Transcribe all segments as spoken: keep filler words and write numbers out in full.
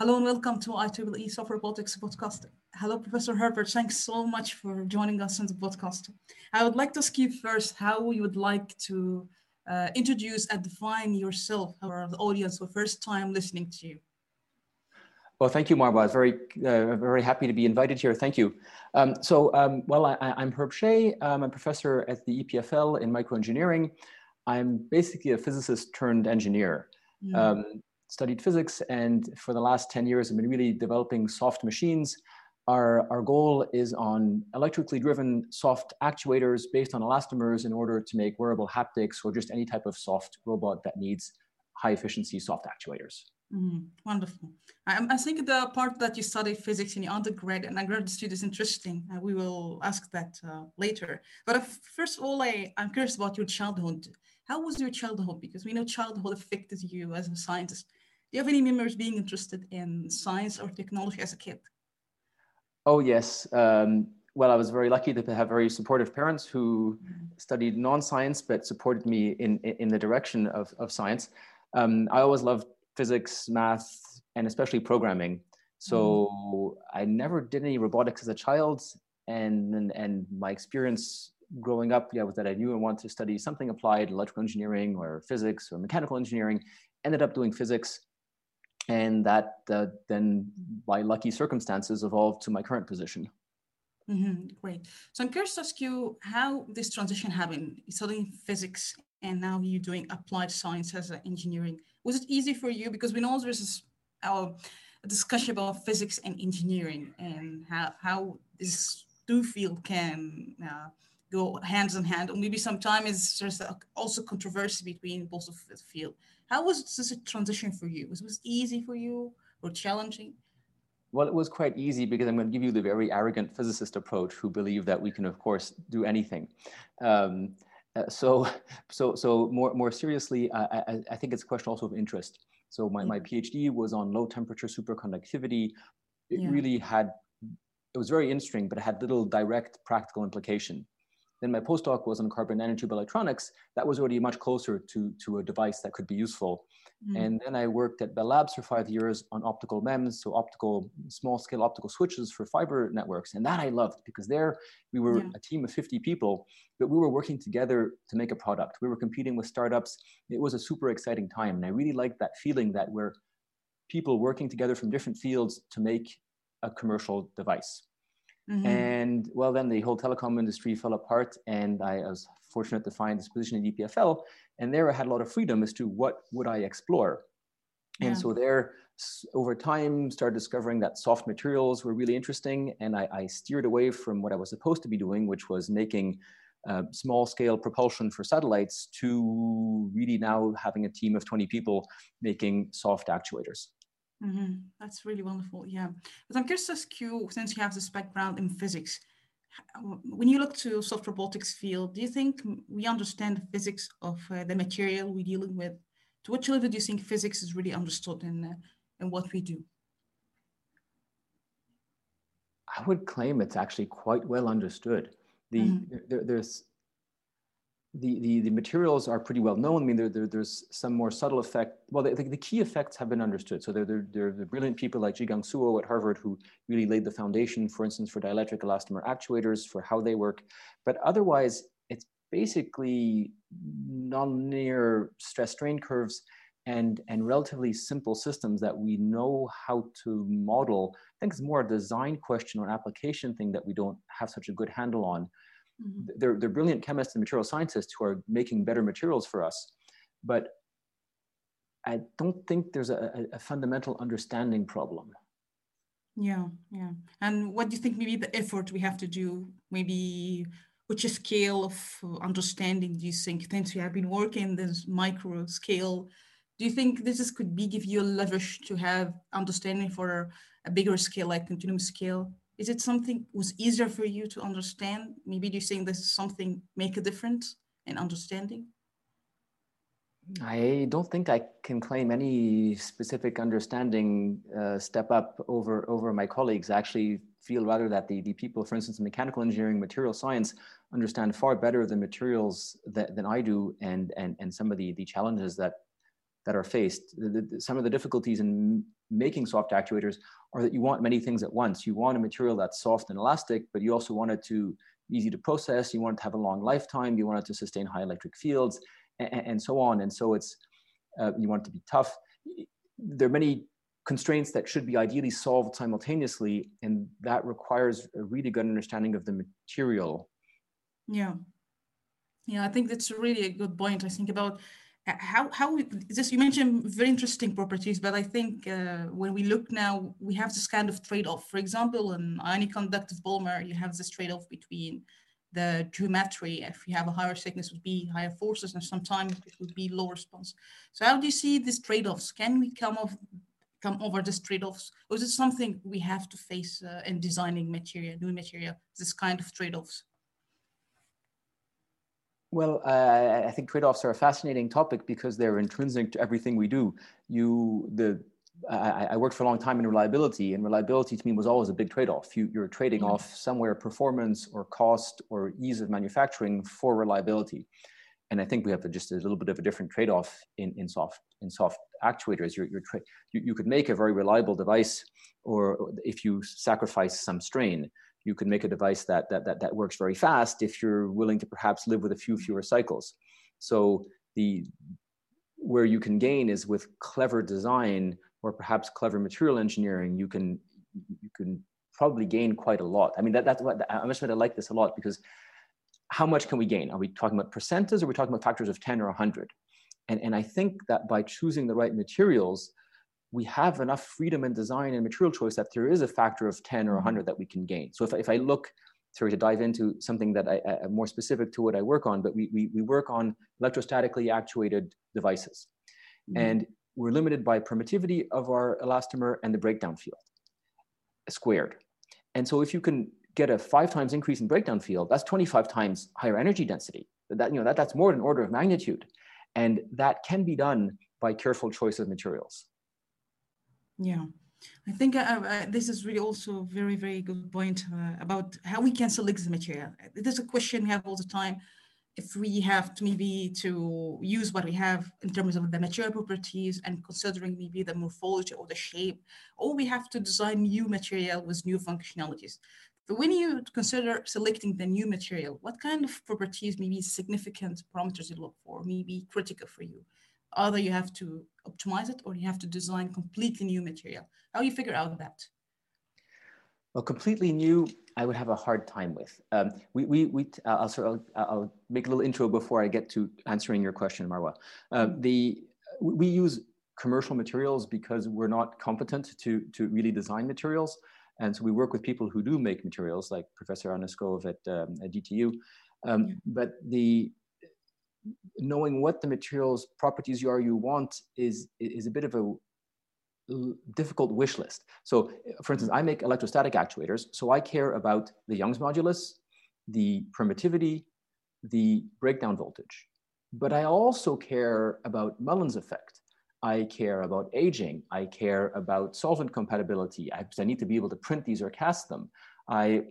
Hello and welcome to I triple E Soft Robotics Podcast. Hello, Professor Herbert. Thanks so much for joining us on the podcast. I would like to ask you first how you would like to uh, introduce and define yourself or the audience for first time listening to you. Well, thank you, Marwa. I was very, uh, very happy to be invited here. Thank you. Um, so, um, well, I, I'm Herb Shea. I'm a professor at the E P F L in microengineering. I'm basically a physicist turned engineer. Mm. Um, studied physics, and for the last ten years I've been really developing soft machines. Our, our goal is on electrically driven soft actuators based on elastomers in order to make wearable haptics or just any type of soft robot that needs high efficiency soft actuators. Mm, wonderful. I, I think the part that you study physics in your undergrad and undergraduate student is interesting. Uh, we will ask that uh, later. But if, first of all, I, I'm curious about your childhood. How was your childhood? Because we know childhood affected you as a scientist. Do you have any memories being interested in science or technology as a kid? Oh, yes. Um, well, I was very lucky to have very supportive parents who mm-hmm. studied non-science but supported me in, in the direction of, of science. Um, I always loved physics, math, and especially programming. So mm-hmm. I never did any robotics as a child. And, and, and my experience growing up yeah, was that I knew I wanted to study something applied, electrical engineering or physics or mechanical engineering. Ended up doing physics. And that uh, then, by lucky circumstances, evolved to my current position. Mm-hmm. Great. So I'm curious to ask you how this transition happened. You studied physics, and now you're doing applied science as engineering. Was it easy for you? Because we know there's our discussion about physics and engineering, and how how this two field can uh, go hands in hand, or maybe sometimes there's also controversy between both of the field. How was this a transition for you? Was it easy for you or challenging? Well, it was quite easy because I'm going to give you the very arrogant physicist approach who believe that we can, of course, do anything. Um, uh, so, so, so more, more seriously, uh, I, I think it's a question also of interest. So my, my PhD was on low temperature superconductivity. It yeah. really had, it was very interesting, but it had little direct practical implication. Then my postdoc was on carbon nanotube electronics. That was already much closer to, to a device that could be useful. Mm. And then I worked at Bell Labs for five years on optical MEMS, so optical, small scale optical switches for fiber networks. And that I loved because there we were yeah. a team of fifty people, but we were working together to make a product. We were competing with startups. It was a super exciting time. And I really liked that feeling that we're people working together from different fields to make a commercial device. Mm-hmm. And well, then the whole telecom industry fell apart, and I, I was fortunate to find this position at E P F L, and there I had a lot of freedom as to what would I explore. Yeah. And so there, over time, started discovering that soft materials were really interesting, and I, I steered away from what I was supposed to be doing, which was making uh, small-scale propulsion for satellites, to really now having a team of twenty people making soft actuators. Mm-hmm. That's really wonderful, yeah. But I'm curious to ask you, since you have this background in physics, when you look to soft robotics field, do you think we understand the physics of uh, the material we're dealing with? To what level do you think physics is really understood in, uh, in what we do? I would claim it's actually quite well understood. The, mm-hmm. there, there's, The, the, the materials are pretty well known. I mean, there, there, there's some more subtle effect. Well, the, the key effects have been understood. So there, there, there are the brilliant people like Jigang Suo at Harvard who really laid the foundation, for instance, for dielectric elastomer actuators, for how they work. But otherwise, it's basically nonlinear stress-strain curves and, and relatively simple systems that we know how to model. I think it's more a design question or an application thing that we don't have such a good handle on. Mm-hmm. They're, they're brilliant chemists and material scientists who are making better materials for us, but I don't think there's a, a fundamental understanding problem. Yeah, yeah. And what do you think maybe the effort we have to do, maybe which scale of understanding do you think, since we have been working this micro scale Do you think this is, could be give you a leverage to have understanding for a bigger scale, like continuum scale? Is it something was easier for you to understand? Maybe do you think this is something make a difference in understanding? I don't think I can claim any specific understanding uh, step up over, over my colleagues. I actually feel rather that the, the people, for instance, in mechanical engineering, material science, understand far better the materials that, than I do and, and, and some of the, the challenges that, that are faced. The, the, some of the difficulties in making soft actuators are that you want many things at once. You want a material that's soft and elastic, but you also want it to be easy to process. You want it to have a long lifetime. You want it to sustain high electric fields. And so on, and so it's uh, you want it to be tough. There are many constraints that should be ideally solved simultaneously, and that requires a really good understanding of the material. Yeah, yeah, I think that's really a good point. I think about how how this. You mentioned very interesting properties, but I think uh, when we look now, we have this kind of trade-off. For example, in ionic conductive polymer, you have this trade-off between the geometry. If you have a higher thickness, it would be higher forces, and sometimes it would be lower response. So how do you see these trade-offs? Can we come off, come over these trade-offs? Or is it something we have to face uh, in designing material, new material, this kind of trade-offs? Well, uh, I think trade-offs are a fascinating topic because they're intrinsic to everything we do. You, the I, I worked for a long time in reliability, and reliability to me was always a big trade-off. You, you're trading yeah. off somewhere performance or cost or ease of manufacturing for reliability. And I think we have a, just a little bit of a different trade-off in, in, soft, in soft actuators. You're, you're you, you could make a very reliable device, or if you sacrifice some strain, you could make a device that, that, that, that works very fast if you're willing to perhaps live with a few fewer cycles. So the where you can gain is with clever design, or perhaps clever material engineering, you can you can probably gain quite a lot. I mean, that, that's what I must admit, I like this a lot, because how much can we gain? Are we talking about percentages, or are we talking about factors of ten or a hundred? And, and I think that by choosing the right materials, we have enough freedom in design and material choice that there is a factor of ten or a hundred that we can gain. So if, if I look, sorry to dive into something that I, I more specific to what I work on, but we, we, we work on electrostatically actuated devices. Mm-hmm. And we're limited by permittivity of our elastomer and the breakdown field squared. And so if you can get a five times increase in breakdown field, that's twenty-five times higher energy density. That, you know, that, that's more than an order of magnitude. And that can be done by careful choice of materials. Yeah, I think I, I, this is really also a very, very good point uh, about how we can select the material. There's a question we have all the time. If we have to maybe to use what we have in terms of the material properties and considering maybe the morphology or the shape, or we have to design new material with new functionalities. But when you consider selecting the new material, what kind of properties, maybe significant parameters you look for, maybe critical for you? Either you have to optimize it or you have to design completely new material. How do you figure out that? Well, completely new, I would have a hard time with. Um, we, we, we, uh, I'll, sort of, I'll, I'll make a little intro before I get to answering your question, Marwa. Uh, the, we use commercial materials because we're not competent to, to really design materials. And so we work with people who do make materials, like Professor Anaskov at, um, at D T U. Um, yeah. But the knowing what the materials properties you are you want is, is a bit of a difficult wish list. So for instance, I make electrostatic actuators, so I care about the Young's modulus, the permittivity, the breakdown voltage. But I also care about Mullen's effect. I care about aging. I care about solvent compatibility. I, I need to be able to print these or cast them. I,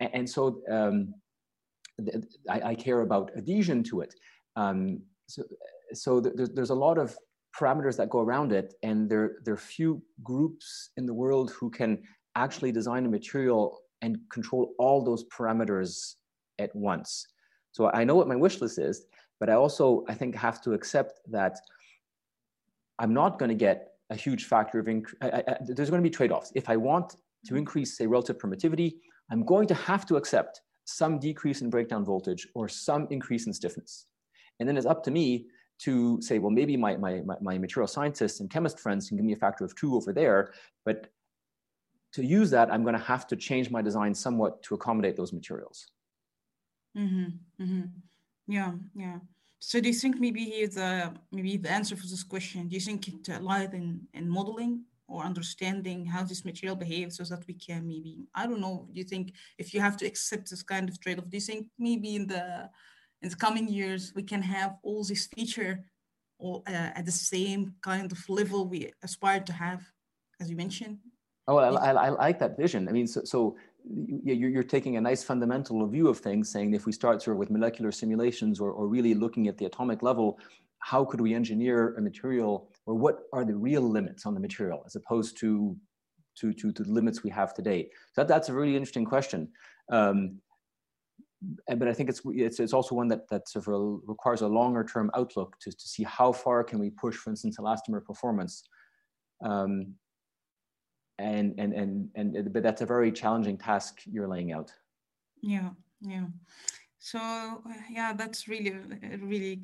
and so um, I, I care about adhesion to it. Um, so so there's, there's a lot of parameters that go around it, and there, there are few groups in the world who can actually design a material and control all those parameters at once. So I know what my wish list is, but I also, I think, have to accept that I'm not going to get a huge factor of, inc I, I, there's going to be trade-offs. If I want to increase, say, relative permittivity, I'm going to have to accept some decrease in breakdown voltage or some increase in stiffness. And then it's up to me to say, well, maybe my, my, my, my material scientists and chemist friends can give me a factor of two over there, but to use that, I'm gonna have to change my design somewhat to accommodate those materials. Mm-hmm, mm-hmm. Yeah, yeah. So do you think maybe he's uh, maybe the answer for this question? Do you think it uh, lies in, in modeling or understanding how this material behaves so that we can maybe, I don't know, do you think if you have to accept this kind of trade-off, do you think maybe in the in the coming years we can have all this feature all, uh, at the same kind of level we aspire to have, as you mentioned? Oh, I, I, I like that vision. I mean, so, so you're, you're taking a nice fundamental view of things, saying if we start sort of with molecular simulations or, or really looking at the atomic level, how could we engineer a material, or what are the real limits on the material as opposed to to, to, to the limits we have today? So that, that's a really interesting question. Um, but I think it's, it's, it's also one that, that sort of requires a longer term outlook to, to see how far can we push, for instance, elastomer performance. Um, And, and, and, and, but that's a very challenging task you're laying out. Yeah. Yeah. So yeah, that's really, really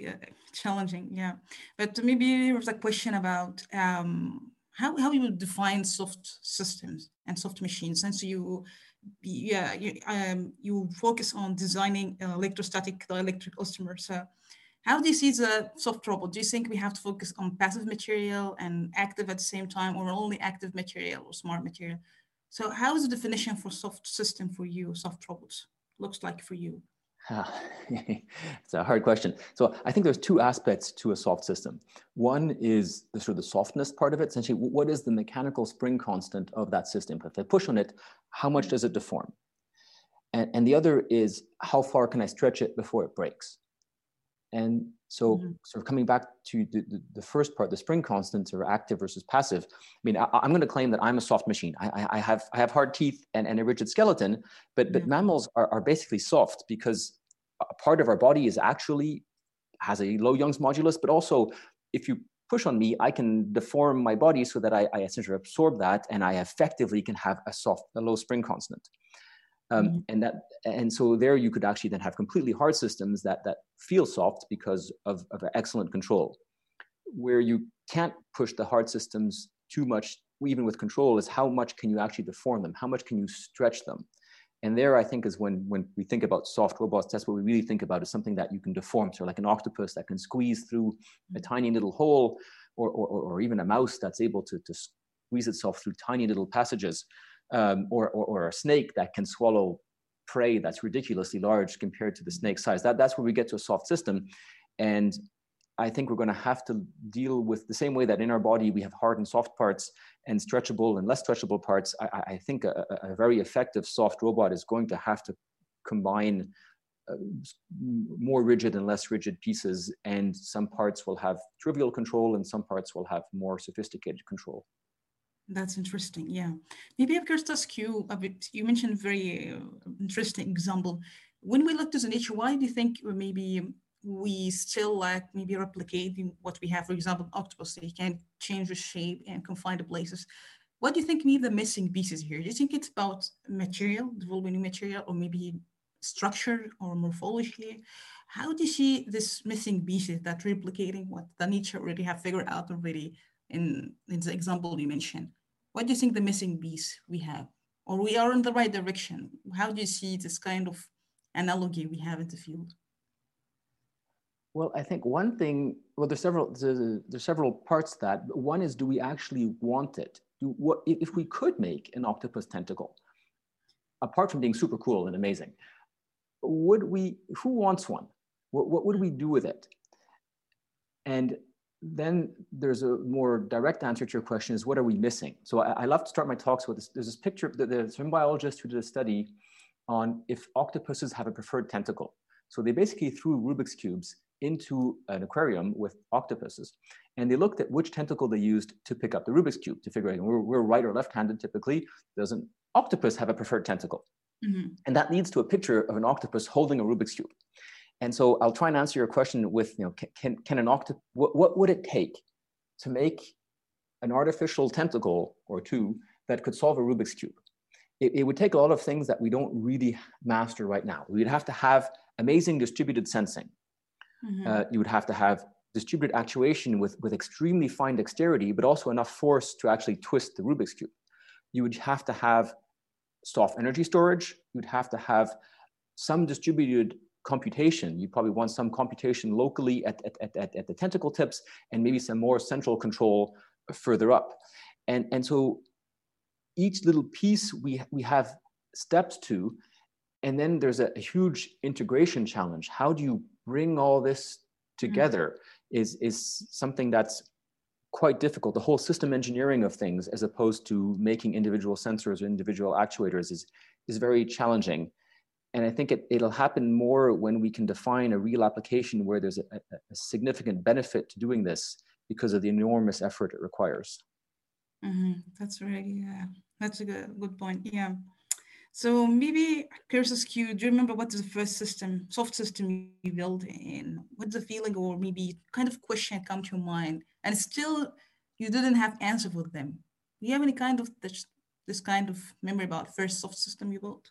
challenging. Yeah. But maybe there was a question about um, how, how you would define soft systems and soft machines. And so you, yeah, you, um, you focus on designing electrostatic dielectric elastomer. So how do you see the soft robot? Do you think we have to focus on passive material and active at the same time, or only active material or smart material? So how is the definition for soft system for you, soft robots, looks like for you? It's a hard question. So I think there's two aspects to a soft system. One is the sort of the softness part of it. Essentially, what is the mechanical spring constant of that system? If I push on it, how much does it deform? And, and the other is how far can I stretch it before it breaks? And so mm-hmm. sort of coming back to the, the, the first part, the spring constants are active versus passive. I mean, I, I'm going to claim that I'm a soft machine. I, I have I have hard teeth and, and a rigid skeleton, but, but yeah. mammals are, are basically soft because a part of our body is actually has a low Young's modulus, but also if you push on me, I can deform my body so that I, I essentially absorb that and I effectively can have a soft, a low spring constant. Um, mm-hmm. And that, and so there you could actually then have completely hard systems that that feel soft because of, of excellent control. Where you can't push the hard systems too much, even with control, is how much can you actually deform them? How much can you stretch them? And there, I think, is when when we think about soft robots, that's what we really think about, is something that you can deform. So like an octopus that can squeeze through a tiny little hole, or or, or even a mouse that's able to, to squeeze itself through tiny little passages. Um, or, or, or a snake that can swallow prey that's ridiculously large compared to the snake size. That, that's where we get to a soft system. And I think we're going to have to deal with the same way that in our body we have hard and soft parts and stretchable and less stretchable parts. I, I think a, a very effective soft robot is going to have to combine uh, more rigid and less rigid pieces, and some parts will have trivial control and some parts will have more sophisticated control. That's interesting. Yeah, maybe I could ask you a bit. You mentioned a very uh, interesting example. When we look to the nature, why do you think maybe we still lack like, maybe replicating what we have? For example, octopus, they can change the shape and confine the places. What do you think maybe the missing pieces here? Do you think it's about material, developing new material, or maybe structure or morphology? How do you see this missing pieces that replicating what the nature already have figured out already in, in the example you mentioned? What do you think the missing piece we have, or we are in the right direction? How do you see this kind of analogy we have in the field? Well, I think one thing, well, there's several, there's, there's several parts to that. One is, do we actually want it? Do what, if we could make an octopus tentacle, apart from being super cool and amazing, would we, who wants one? What, what would we do with it? And then there's a more direct answer to your question, is what are we missing? So I, I love to start my talks with this. There's this picture, there's some biologist who did a study on if octopuses have a preferred tentacle. So they basically threw Rubik's cubes into an aquarium with octopuses, and they looked at which tentacle they used to pick up the Rubik's cube to figure out, we're, we're right or left-handed typically, does an octopus have a preferred tentacle? Mm-hmm. And that leads to a picture of an octopus holding a Rubik's cube. And so I'll try and answer your question with, you know, can, can an octopus, what, what would it take to make an artificial tentacle or two that could solve a Rubik's cube? It, it would take a lot of things that we don't really master right now. We'd have to have amazing distributed sensing. Mm-hmm. Uh, you would have to have distributed actuation with, with extremely fine dexterity, but also enough force to actually twist the Rubik's cube. You would have to have soft energy storage. You'd have to have some distributed computation. You probably want some computation locally at, at, at, at the tentacle tips and maybe some more central control further up. And, and so each little piece we, we have steps to, and then there's a, a huge integration challenge. How do you bring all this together mm-hmm. is, is something that's quite difficult. The whole system engineering of things, as opposed to making individual sensors or individual actuators, is, is very challenging. And I think it, it'll happen more when we can define a real application where there's a, a significant benefit to doing this because of the enormous effort it requires. Mm-hmm. That's right. Yeah, that's a good, good point. Yeah. So maybe curious as you, do you remember what is the first system, soft system you built in? What's the feeling or maybe kind of question come to your mind? And still, you didn't have answer for them. Do you have any kind of this, this kind of memory about first soft system you built?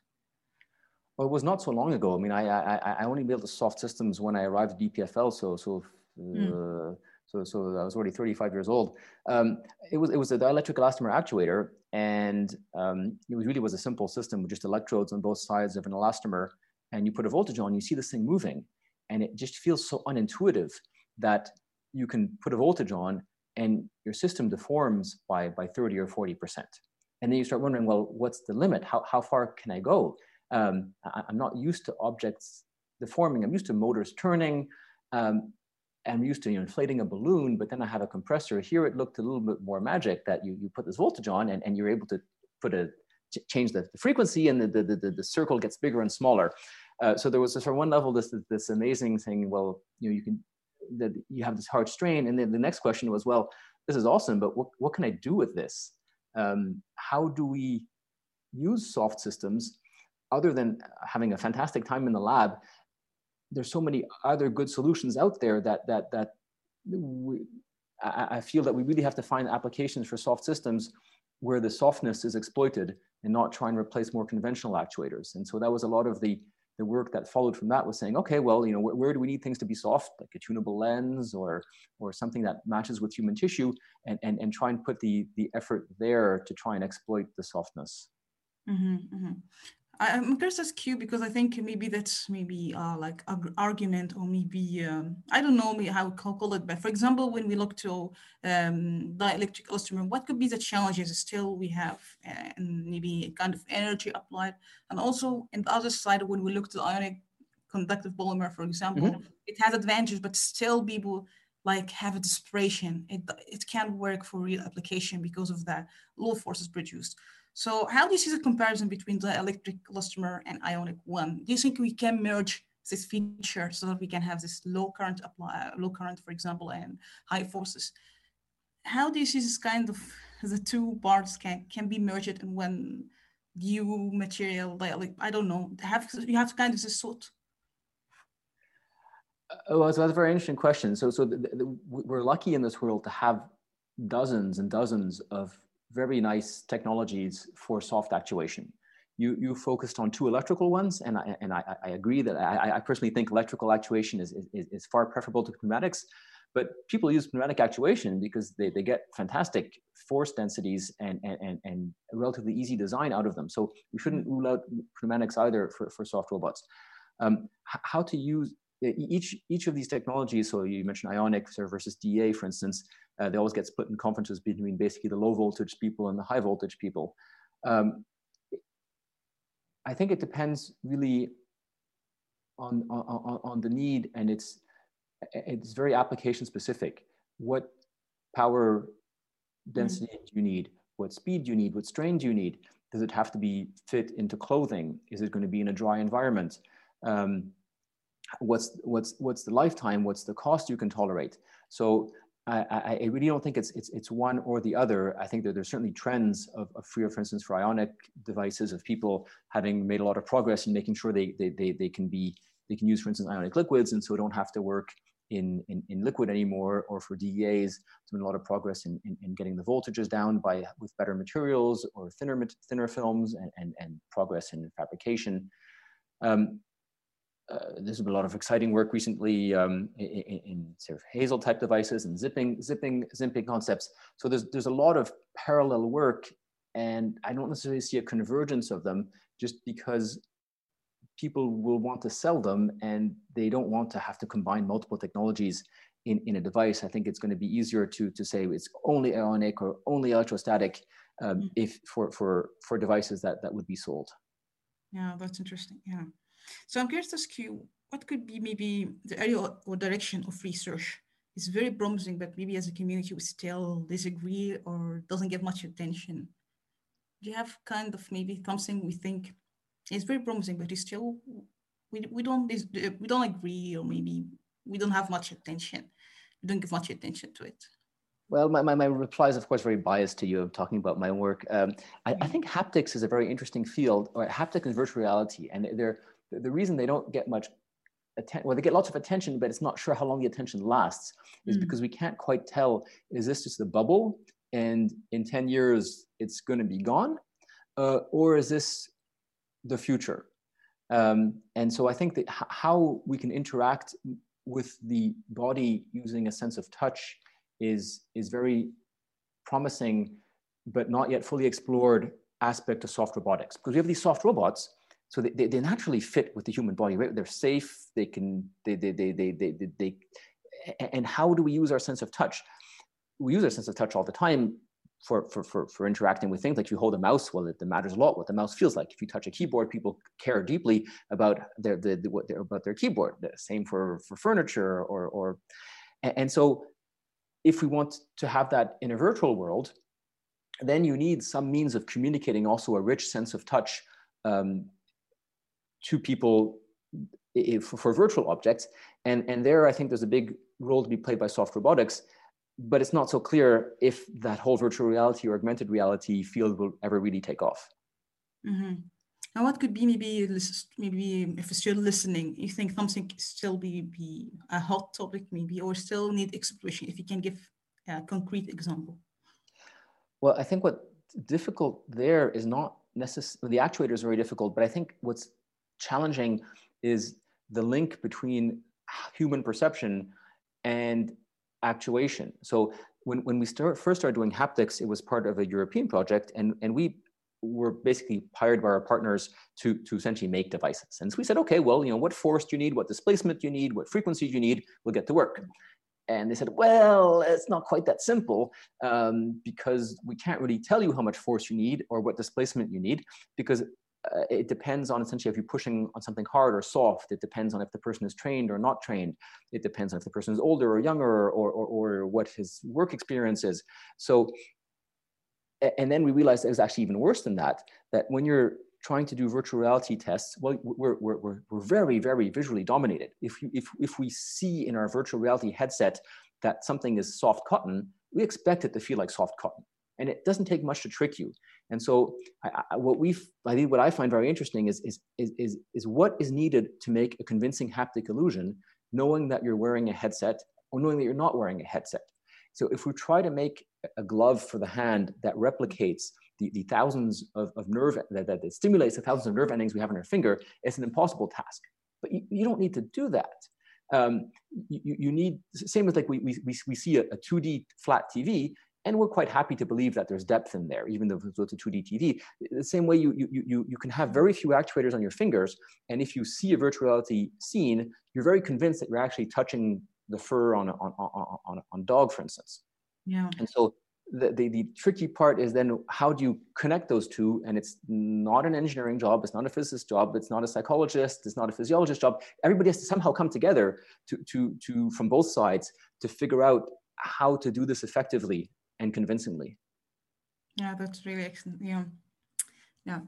Well, it was not so long ago. I mean, I I, I only built the soft systems when I arrived at E P F L. So so mm. uh, so so I was already thirty-five years old. Um, it was it was a dielectric elastomer actuator, and um, it really was a simple system with just electrodes on both sides of an elastomer, and you put a voltage on. You see this thing moving, and it just feels so unintuitive that you can put a voltage on, and your system deforms by by thirty or forty percent. And then you start wondering, well, what's the limit? How how far can I go? Um, I, I'm not used to objects deforming. I'm used to motors turning. Um, I'm used to you know, inflating a balloon, but then I have a compressor. Here it looked a little bit more magic that you, you put this voltage on and, and you're able to put a, change the, the frequency and the, the, the, the circle gets bigger and smaller. Uh, so there was this, on one level, this, this amazing thing, well, you know, you can, that you have this hard strain. And then the next question was, well, this is awesome, but what, what can I do with this? Um, how do we use soft systems? Other than having a fantastic time in the lab, there's so many other good solutions out there that that that we, I, I feel that we really have to find applications for soft systems where the softness is exploited and not try and replace more conventional actuators. And so that was a lot of the the work that followed from that, was saying, okay, well, you know, wh where do we need things to be soft, like a tunable lens or or something that matches with human tissue, and and and try and put the the effort there to try and exploit the softness. Mm-hmm, mm-hmm. I'm curious as Q because I think maybe that's maybe uh, like an argument or maybe, um, I don't know maybe how to call it, but for example, when we look to um, dielectric elastomer, what could be the challenges still we have uh, and maybe kind of energy applied? And also on the other side, when we look to ionic conductive polymer, for example, mm-hmm. it has advantages, but still people like have a desperation. It, it can't work for real application because of the low forces produced. So how do you see the comparison between the dielectric elastomer and ionic one? Do you think we can merge this feature so that we can have this low current, apply, low current, for example, and high forces? How do you see this kind of the two parts can, can be merged in one new material? Like, I don't know, have, you have kind of this sort. Uh, well, so that's a very interesting question. So, so the, the, we're lucky in this world to have dozens and dozens of very nice technologies for soft actuation. You, you focused on two electrical ones, and I, and I, I agree that I, I personally think electrical actuation is, is, is far preferable to pneumatics, but people use pneumatic actuation because they, they get fantastic force densities and, and, and relatively easy design out of them. So we shouldn't rule out pneumatics either for, for soft robots. Um, how to use each, each of these technologies, so you mentioned ionic versus D E A, for instance. Uh, they always get split in conferences between basically the low voltage people and the high voltage people. Um, I think it depends really on, on, on the need, and it's, it's very application specific. What power density mm-hmm. do you need? What speed do you need? What strain do you need? Does it have to be fit into clothing? Is it going to be in a dry environment? Um, what's, what's, what's the lifetime? What's the cost you can tolerate? So I, I really don't think it's, it's, it's one or the other. I think that there's certainly trends of, of for instance, for ionic devices, of people having made a lot of progress in making sure they, they, they, they can be, they can use, for instance, ionic liquids, and so don't have to work in, in, in liquid anymore. Or for D E As, there's been a lot of progress in, in, in getting the voltages down by, with better materials or thinner, thinner films, and, and, and progress in fabrication. Um, Uh, there's been a lot of exciting work recently um, in, in sort of Hazel type devices and zipping, zipping, zipping concepts. So there's, there's a lot of parallel work, and I don't necessarily see a convergence of them just because people will want to sell them, and they don't want to have to combine multiple technologies in, in a device. I think it's going to be easier to, to say it's only ionic or only electrostatic um, if for, for, for devices that, that would be sold. Yeah, that's interesting. Yeah. So I'm curious to ask you, what could be maybe the area or direction of research? It's very promising, but maybe as a community we still disagree or doesn't get much attention. Do you have kind of maybe something we think is very promising, but it's still, we, we, don't, we don't agree, or maybe we don't have much attention. We don't give much attention to it. Well, my, my, my reply is, of course, very biased to you. I'm talking about my work. Um, I, I think haptics is a very interesting field, or haptic and virtual reality. And they're, the reason they don't get much attention, well, they get lots of attention, but it's not sure how long the attention lasts, is mm. because we can't quite tell, is this just a bubble? And in ten years, it's going to be gone? Uh, or is this the future? Um, and so I think that how we can interact with the body using a sense of touch is, is very promising, but not yet fully explored aspect of soft robotics. Because we have these soft robots, so they, they, they naturally fit with the human body, right? They're safe, they can, they, they, they, they, they, they, they, and how do we use our sense of touch? We use our sense of touch all the time for, for, for, for interacting with things. Like you hold a mouse, well, it matters a lot what the mouse feels like. If you touch a keyboard, people care deeply about their, the, the, what about their keyboard. The same for, for furniture or, or, and so, if we want to have that in a virtual world, then you need some means of communicating also a rich sense of touch um, to people if, for virtual objects. And, and there, I think there's a big role to be played by soft robotics, but it's not so clear if that whole virtual reality or augmented reality field will ever really take off. Mm-hmm. Now, what could be maybe, maybe if you're still listening, you think something still be, be a hot topic maybe, or still need exploration, if you can give a concrete example? Well, I think what's difficult there is not necessarily, the actuator is very difficult, but I think what's challenging is the link between human perception and actuation. So when, when we start, first started doing haptics, it was part of a European project, and, and we were basically hired by our partners to, to essentially make devices. And so we said, okay, well, you know, what force do you need? What displacement do you need? What frequency do you need? We'll get to work. And they said, well, it's not quite that simple um, because we can't really tell you how much force you need or what displacement you need, because uh, it depends on essentially if you're pushing on something hard or soft. It depends on if the person is trained or not trained. It depends on if the person is older or younger, or, or, or what his work experience is. So, and then we realized it was actually even worse than that, that when you're trying to do virtual reality tests, well, we're, we're, we're, we're very, very visually dominated. If, you, if, if we see in our virtual reality headset that something is soft cotton, we expect it to feel like soft cotton. And it doesn't take much to trick you. And so I, I, what we, I think what I find very interesting is, is, is, is, is what is needed to make a convincing haptic illusion, knowing that you're wearing a headset or knowing that you're not wearing a headset. So if we try to make a glove for the hand that replicates the, the thousands of, of nerve, that, that, that stimulates the thousands of nerve endings we have in our finger, it's an impossible task. But you, you don't need to do that. Um, you, you need, same as like we, we, we see a, a two D flat T V, and we're quite happy to believe that there's depth in there, even though it's a two D T V. The same way you, you, you, you can have very few actuators on your fingers, and if you see a virtual reality scene, you're very convinced that you're actually touching the fur on a on, on, on, on dog, for instance. Yeah. And so the, the, the tricky part is then how do you connect those two? And it's not an engineering job, it's not a physicist job, it's not a psychologist, it's not a physiologist job. Everybody has to somehow come together to, to, to from both sides to figure out how to do this effectively and convincingly. Yeah, that's really excellent. Yeah. Yeah.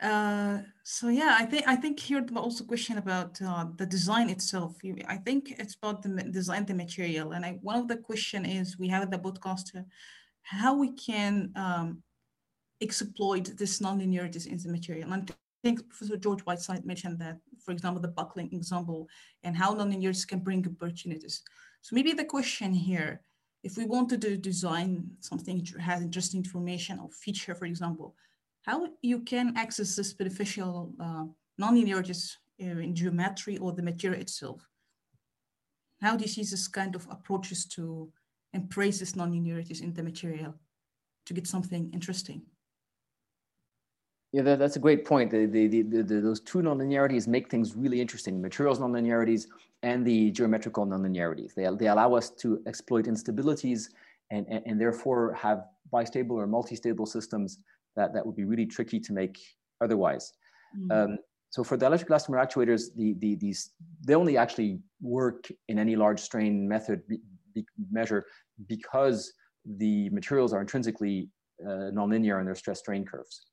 Uh, so yeah, I think I think here also question about uh, the design itself. I think it's about the design, the material, and I, one of the question is we have the podcast uh, how we can um, exploit this non-linearities in the material. And I think Professor George Whiteside mentioned that, for example, the buckling example and how non-linearities can bring opportunities. So maybe the question here, if we wanted to design something that has interesting information or feature, for example, how you can access this beneficial uh, non-linearities in geometry or the material itself? How do you see this kind of approaches to embrace this non-linearities in the material to get something interesting? Yeah, that, that's a great point. The, the, the, the, those two nonlinearities make things really interesting, materials nonlinearities and the geometrical nonlinearities. They, they allow us to exploit instabilities and, and, and therefore have bistable or multi-stable systems that, that would be really tricky to make otherwise. Mm-hmm. um, so for dielectric elastomer actuators, the, the, these, they only actually work in any large strain method be, be measure because the materials are intrinsically uh, nonlinear in their stress strain curves.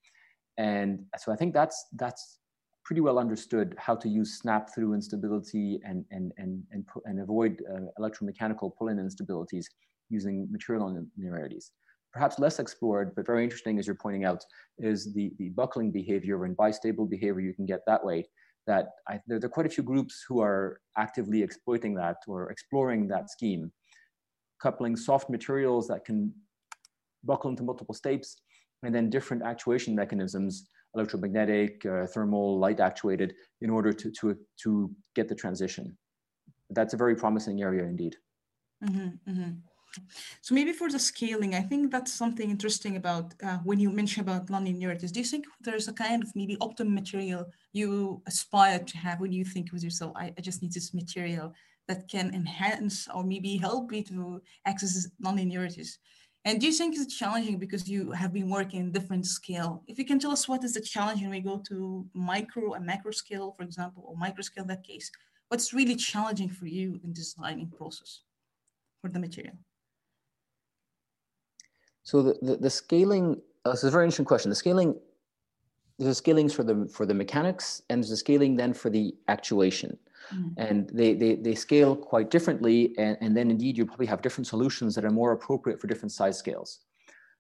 And so I think that's that's pretty well understood how to use snap-through instability and and and and, and avoid uh, electromechanical pull-in instabilities using material nonlinearities. Perhaps less explored, but very interesting, as you're pointing out, is the the buckling behavior and bistable behavior you can get that way. That I, there, there are quite a few groups who are actively exploiting that or exploring that scheme, coupling soft materials that can buckle into multiple states, and then different actuation mechanisms, electromagnetic, uh, thermal, light actuated, in order to, to, to get the transition. That's a very promising area indeed. Mm-hmm, mm-hmm. So maybe for the scaling, I think that's something interesting about uh, when you mention about nonlinearities. Do you think there's a kind of maybe optimum material you aspire to have when you think with yourself, I, I just need this material that can enhance or maybe help me to access nonlinearities? And do you think it's challenging because you have been working in different scale? If you can tell us what is the challenge when we go to micro and macro scale, for example, or micro scale in that case, what's really challenging for you in designing process for the material? So the, the, the scaling, uh, so it's a very interesting question. The scaling, there's a scalings for the, for the mechanics, and there's a scaling then for the actuation. Mm-hmm. And they, they, they scale quite differently, and, and then indeed you probably have different solutions that are more appropriate for different size scales.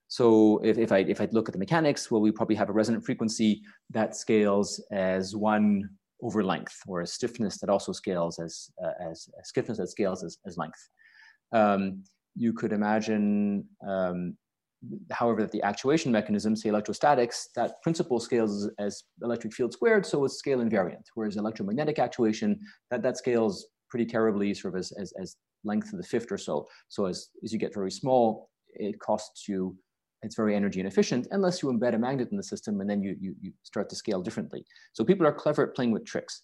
So if, if I if I look at the mechanics, well, we probably have a resonant frequency that scales as one over length, or a stiffness that also scales as uh, as a stiffness that scales as, as length. Um, you could imagine, um, however, that the actuation mechanism, say electrostatics, that principle scales as electric field squared, so it's scale invariant, whereas electromagnetic actuation, that, that scales pretty terribly, sort of as, as, as length to the fifth or so. So as, as you get very small, it costs you, it's very energy inefficient, unless you embed a magnet in the system, and then you, you, you start to scale differently. So people are clever at playing with tricks.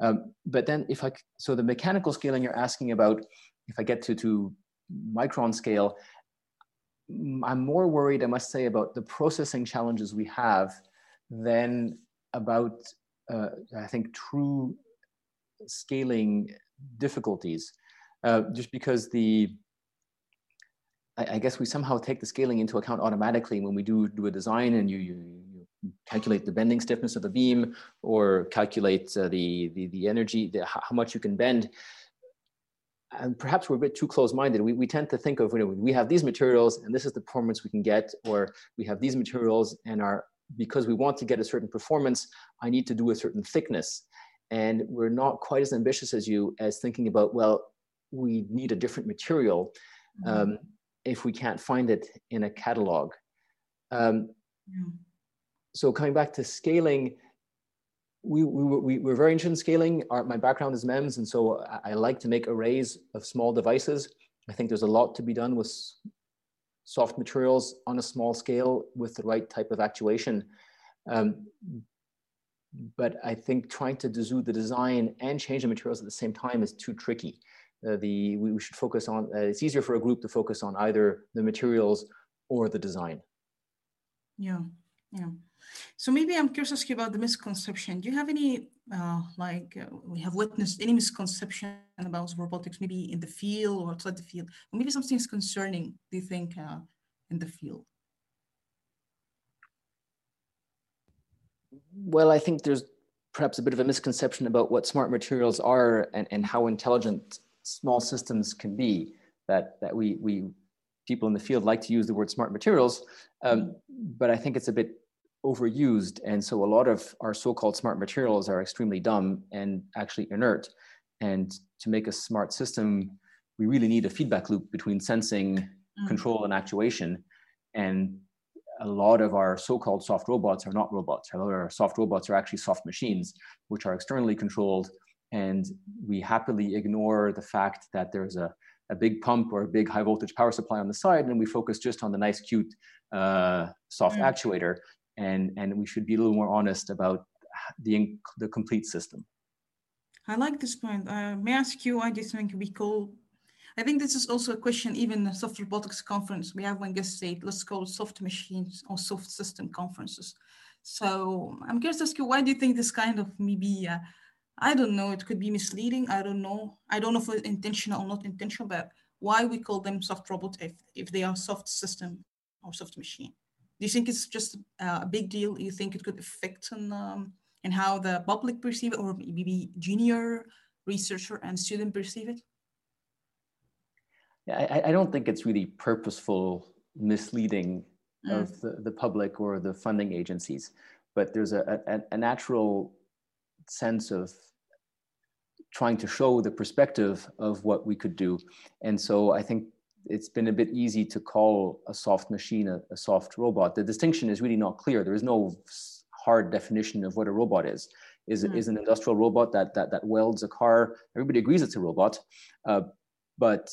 Um, but then if I, so the mechanical scaling you're asking about, if I get to, to micron scale, I'm more worried, I must say, about the processing challenges we have than about, uh, I think, true scaling difficulties. Uh, just because the, I, I guess we somehow take the scaling into account automatically when we do, do a design, and you, you, you calculate the bending stiffness of the beam, or calculate uh, the, the, the energy, the, how much you can bend. And perhaps we're a bit too close-minded. We, we tend to think of, you know, we have these materials and this is the performance we can get, or we have these materials and are, because we want to get a certain performance, I need to do a certain thickness. And we're not quite as ambitious as you as thinking about, well, we need a different material um, mm-hmm. if we can't find it in a catalog. Um, yeah. So coming back to scaling, We, we, we're very interested in scaling. Our, my background is MEMS, and so I, I like to make arrays of small devices. I think there's a lot to be done with soft materials on a small scale with the right type of actuation. Um, but I think trying to do the design and change the materials at the same time is too tricky. Uh, the, we, we should focus on, uh, it's easier for a group to focus on either the materials or the design. Yeah, yeah. So maybe I'm curious to ask you about the misconception. Do you have any, uh, like, uh, we have witnessed any misconception about robotics, maybe in the field or outside the field? Or maybe something is concerning, do you think, uh, in the field? Well, I think there's perhaps a bit of a misconception about what smart materials are and, and how intelligent small systems can be, that, that we, we people in the field like to use the word smart materials, um, but I think it's a bit overused, and so a lot of our so-called smart materials are extremely dumb and actually inert. And to make a smart system, we really need a feedback loop between sensing, mm-hmm. control, and actuation. And a lot of our so-called soft robots are not robots. A lot of our soft robots are actually soft machines, which are externally controlled. And we happily ignore the fact that there's a a big pump or a big high voltage power supply on the side, and we focus just on the nice, cute, uh, soft mm-hmm. actuator. and, and we should be a little more honest about the, the complete system. I like this point. Uh, may I ask you, I just think we call, I think this is also a question, even the Soft Robotics Conference, we have one guest say, let's call soft machines or soft system conferences. So I'm curious to ask you, why do you think this kind of maybe, uh, I don't know, it could be misleading, I don't know. I don't know if it's intentional or not intentional, but why we call them soft robot if, if they are soft system or soft machine? Do you think it's just a big deal? You think it could affect on, um, and how the public perceive it, or maybe junior researcher and student perceive it? Yeah, I, I don't think it's really purposeful misleading mm. of the, the public or the funding agencies, but there's a, a, a natural sense of trying to show the perspective of what we could do. And so I think it's been a bit easy to call a soft machine a, a soft robot. The distinction is really not clear. There is no hard definition of what a robot is. Is, mm. is an industrial robot that, that, that welds a car. Everybody agrees it's a robot, uh, but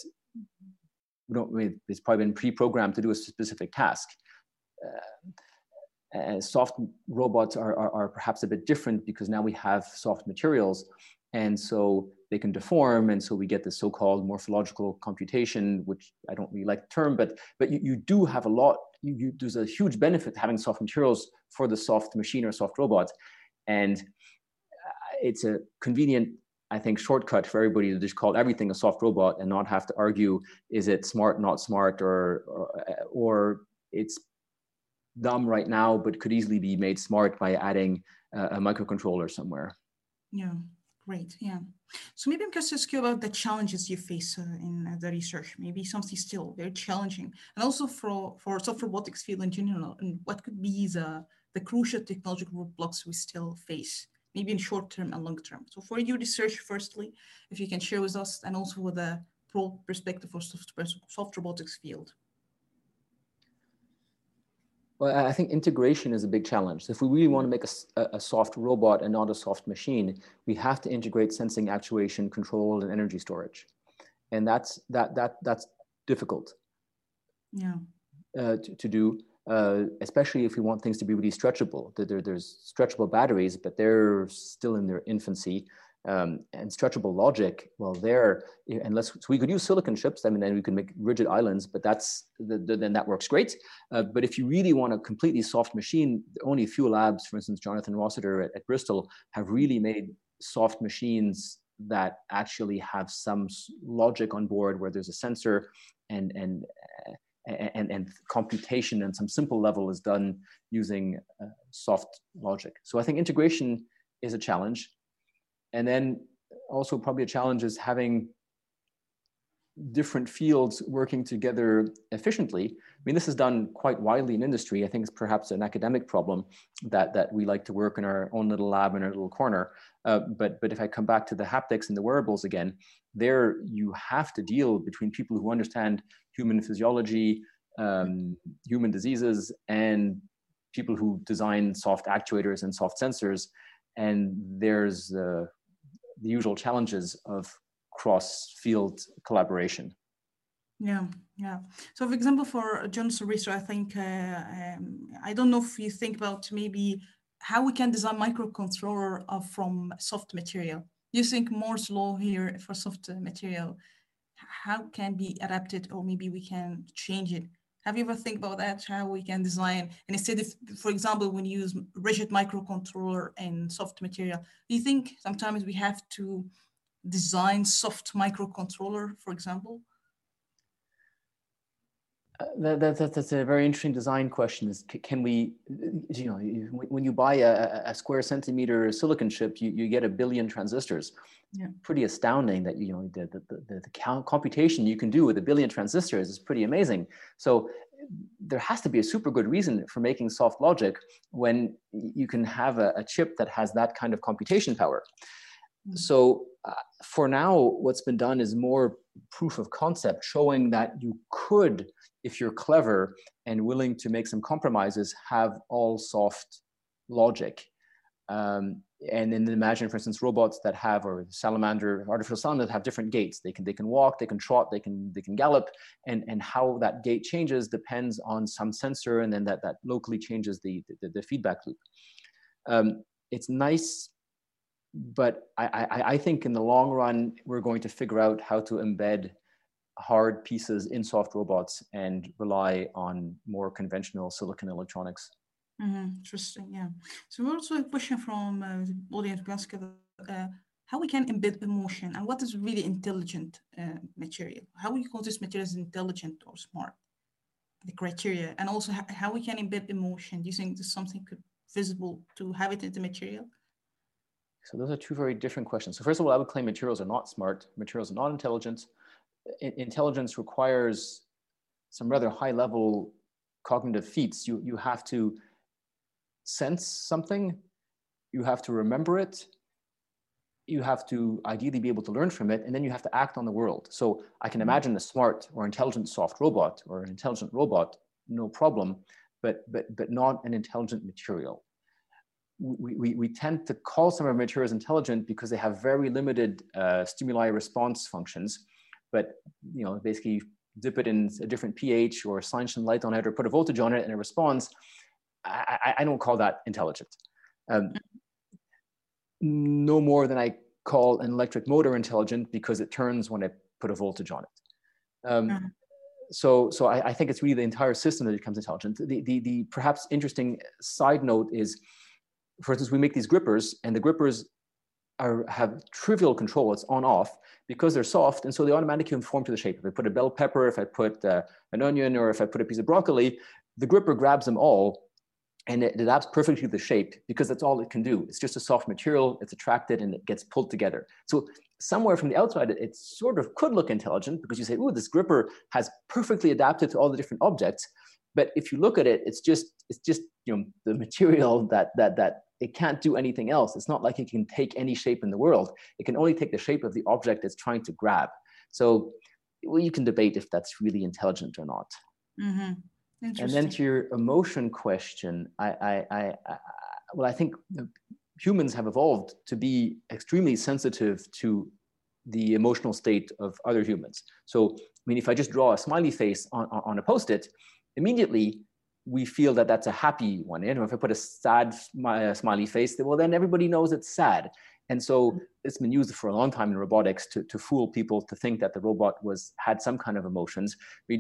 we don't, I mean, it's probably been pre-programmed to do a specific task. Uh, Uh, soft robots are, are, are perhaps a bit different because now we have soft materials, and so they can deform, and so we get this so-called morphological computation, which I don't really like the term, but but you, you do have a lot, you, you, there's a huge benefit to having soft materials for the soft machine or soft robot, and it's a convenient, I think, shortcut for everybody to just call everything a soft robot and not have to argue, is it smart, not smart, or or, or it's dumb right now, but could easily be made smart by adding uh, a microcontroller somewhere. Yeah, great. Yeah. So maybe I'm going to ask you about the challenges you face uh, in uh, the research, maybe something still very challenging, and also for, for soft robotics field in general, and what could be the, the crucial technological roadblocks we still face, maybe in short term and long term. So for your research, firstly, if you can share with us, and also with a broad perspective for soft, soft robotics field. Well, I think integration is a big challenge. So if we really want to make a, a soft robot and not a soft machine, we have to integrate sensing, actuation, control, and energy storage, and that's that that that's difficult. Yeah. Uh, to, to do, uh, especially if we want things to be really stretchable. There, there's stretchable batteries, but they're still in their infancy. Um, and stretchable logic, well, there, unless so we could use silicon chips, I mean, then we could make rigid islands, but that's, the, the, then that works great. Uh, but if you really want a completely soft machine, only a few labs, for instance, Jonathan Rossiter at, at Bristol, have really made soft machines that actually have some logic on board where there's a sensor and, and, and, and, and computation and some simple level is done using uh, soft logic. So I think integration is a challenge. And then also probably a challenge is having different fields working together efficiently. I mean, this is done quite widely in industry. I think it's perhaps an academic problem that, that we like to work in our own little lab in our little corner. Uh, but, but if I come back to the haptics and the wearables again, there you have to deal between people who understand human physiology, um, human diseases, and people who design soft actuators and soft sensors. And there's uh, the usual challenges of cross-field collaboration. Yeah, yeah. So for example, for Jonathan Rossiter, I think, uh, um, I don't know if you think about maybe how we can design microcontroller uh, from soft material. You think Moore's law here for soft material, how can be adapted, or maybe we can change it? Have you ever think about that, how we can design? And instead of, for example, when you use rigid microcontroller and soft material, do you think sometimes we have to design soft microcontroller, for example? Uh, that, that, that's a very interesting design question. Is can we, you know, when you buy a, a square centimeter silicon chip, you, you get a billion transistors. Yeah. Pretty astounding that, you know, the, the, the, the computation you can do with a billion transistors is pretty amazing. So there has to be a super good reason for making soft logic when you can have a, a chip that has that kind of computation power. Mm-hmm. So uh, for now, what's been done is more proof of concept, showing that you could, if you're clever and willing to make some compromises, have all soft logic. Um, And then imagine, for instance, robots that have, or salamander, artificial salamanders have different gaits. They can, they can walk, they can trot, they can, they can gallop, and, and how that gait changes depends on some sensor, and then that, that locally changes the, the, the feedback loop. Um, it's nice, but I, I, I think in the long run, we're going to figure out how to embed hard pieces in soft robots and rely on more conventional silicon electronics. Mm-hmm. Interesting, yeah. So we also have a question from uh, the audience, uh, how we can embed emotion, and what is really intelligent uh, material? How we call this material as intelligent or smart? The criteria, and also how, how we can embed emotion. Do you think this something could visible to have it in the material? So those are two very different questions. So first of all, I would claim materials are not smart. Materials are not intelligent. I- intelligence requires some rather high level cognitive feats. You, you have to sense something, you have to remember it, you have to ideally be able to learn from it, and then you have to act on the world. So I can imagine a smart or intelligent soft robot or an intelligent robot, no problem, but but but not an intelligent material. We, we, we tend to call some of our materials intelligent because they have very limited uh, stimuli response functions, but you know, basically dip it in a different pH or shine some light on it or put a voltage on it and it responds. I, I don't call that intelligent. Um, no more than I call an electric motor intelligent because it turns when I put a voltage on it. Um, uh-huh. So, so I, I think it's really the entire system that becomes intelligent. The, the, the perhaps interesting side note is, for instance, we make these grippers, and the grippers are, have trivial control. It's on off because they're soft, and so they automatically conform to the shape. If I put a bell pepper, if I put uh, an onion, or if I put a piece of broccoli, the gripper grabs them all. And it adapts perfectly to the shape because that's all it can do. It's just a soft material, it's attracted and it gets pulled together. So somewhere from the outside, it, it sort of could look intelligent because you say, oh, this gripper has perfectly adapted to all the different objects. But if you look at it, it's just, it's just you know, the material that, that, that it can't do anything else. It's not like it can take any shape in the world. It can only take the shape of the object it's trying to grab. So well, you can debate if that's really intelligent or not. Mm-hmm. And then to your emotion question, I, I, I, I, well, I think humans have evolved to be extremely sensitive to the emotional state of other humans. So, I mean, if I just draw a smiley face on, on a Post-it, immediately we feel that that's a happy one. And if I put a sad smiley face, well, then everybody knows it's sad. And so it's been used for a long time in robotics to, to fool people to think that the robot was had some kind of emotions.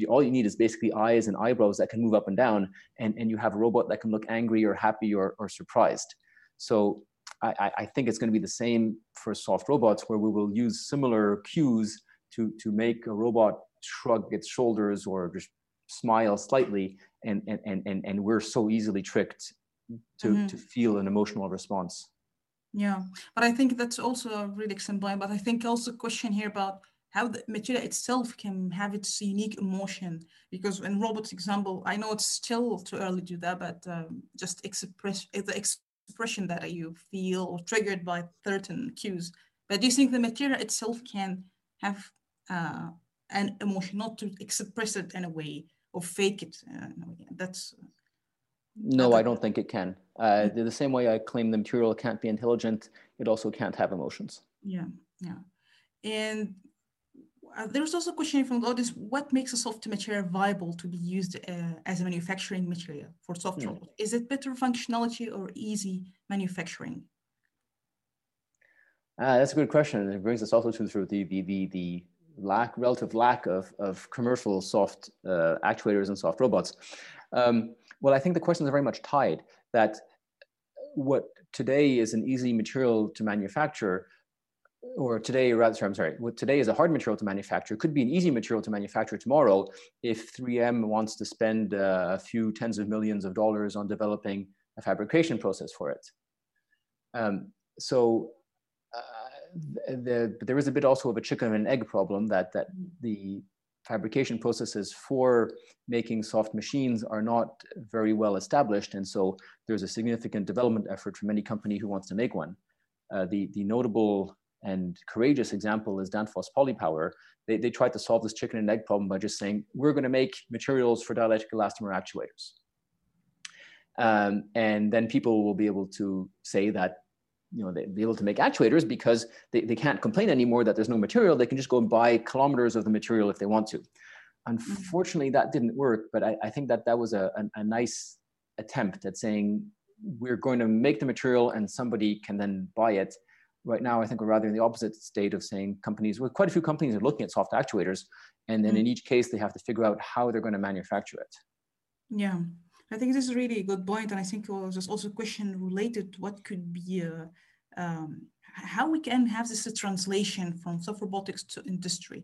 All you need is basically eyes and eyebrows that can move up and down, and, and you have a robot that can look angry or happy or, or surprised. So I, I think it's going to be the same for soft robots, where we will use similar cues to, to make a robot shrug its shoulders or just smile slightly, and, and, and, and we're so easily tricked to, mm-hmm. to feel an emotional response. Yeah, but I think that's also a really exemplary, but I think also question here about how the material itself can have its unique emotion, because in robots example, I know it's still too early to do that, but um, just express the expression that you feel or triggered by certain cues. But do you think the material itself can have uh, an emotion, not to express it in a way or fake it in a way? That's... No, I don't think it can. Uh, the same way I claim the material can't be intelligent, it also can't have emotions. Yeah, yeah. And uh, there's also a question from the audience, what makes a soft material viable to be used uh, as a manufacturing material for soft mm. robots? Is it better functionality or easy manufacturing? Uh, that's a good question. And it brings us also to sort of the, the, the, the lack, relative lack of, of commercial soft uh, actuators and soft robots. Um, Well, I think the questions are very much tied, that what today is an easy material to manufacture, or today, rather, I'm sorry, what today is a hard material to manufacture could be an easy material to manufacture tomorrow if three M wants to spend uh, a few tens of millions of dollars on developing a fabrication process for it. Um, so uh, the, the, there is a bit also of a chicken and egg problem, that, that the fabrication processes for making soft machines are not very well established. And so there's a significant development effort from any company who wants to make one. Uh, the, the notable and courageous example is Danfoss Polypower. They, they tried to solve this chicken and egg problem by just saying, we're gonna make materials for dielectric elastomer actuators. Um, and then people will be able to say that you know, they'd be able to make actuators because they, they can't complain anymore that there's no material. They can just go and buy kilometers of the material if they want to. Unfortunately, that didn't work, but I, I think that that was a, a, a nice attempt at saying, we're going to make the material and somebody can then buy it. Right now, I think we're rather in the opposite state of saying companies, well, quite a few companies are looking at soft actuators, and then mm-hmm. in each case, they have to figure out how they're going to manufacture it. Yeah, I think this is really a good point, and I think there's also a question related to what could be, uh, um, how we can have this translation from soft robotics to industry.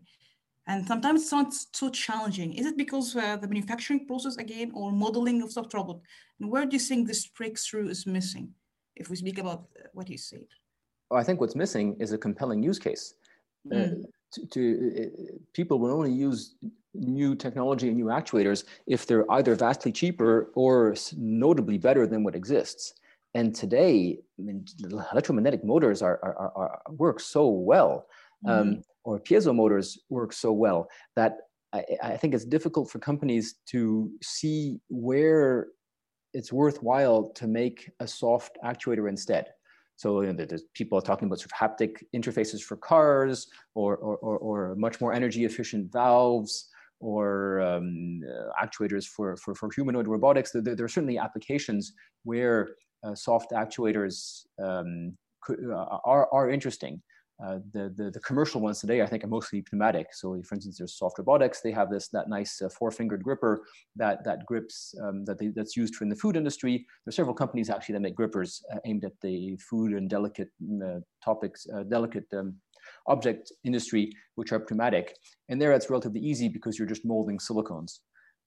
And sometimes it's not so challenging. Is it because uh, the manufacturing process again, or modeling of soft robot? And where do you think this breakthrough is missing, if we speak about what you said? Well, I think what's missing is a compelling use case. Mm. Uh, to, to uh, people will only use new technology and new actuators if they're either vastly cheaper or notably better than what exists. And today, I mean, electromagnetic motors are, are, are, are work so well. Um, mm. or piezo motors work so well that I, I think it's difficult for companies to see where it's worthwhile to make a soft actuator instead. So you know, there's people talking about sort of haptic interfaces for cars, or, or, or, or much more energy efficient valves, or um, uh, actuators for, for, for humanoid robotics. There, there are certainly applications where uh, soft actuators um, could, uh, are, are interesting. Uh, the, the, the commercial ones today, I think, are mostly pneumatic. So, for instance, there's Soft Robotics. They have this that nice uh, four-fingered gripper that that grips um, that they, that's used for in the food industry. There's several companies actually that make grippers uh, aimed at the food and delicate uh, topics, uh, delicate um, object industry, which are pneumatic. And there, it's relatively easy because you're just molding silicones.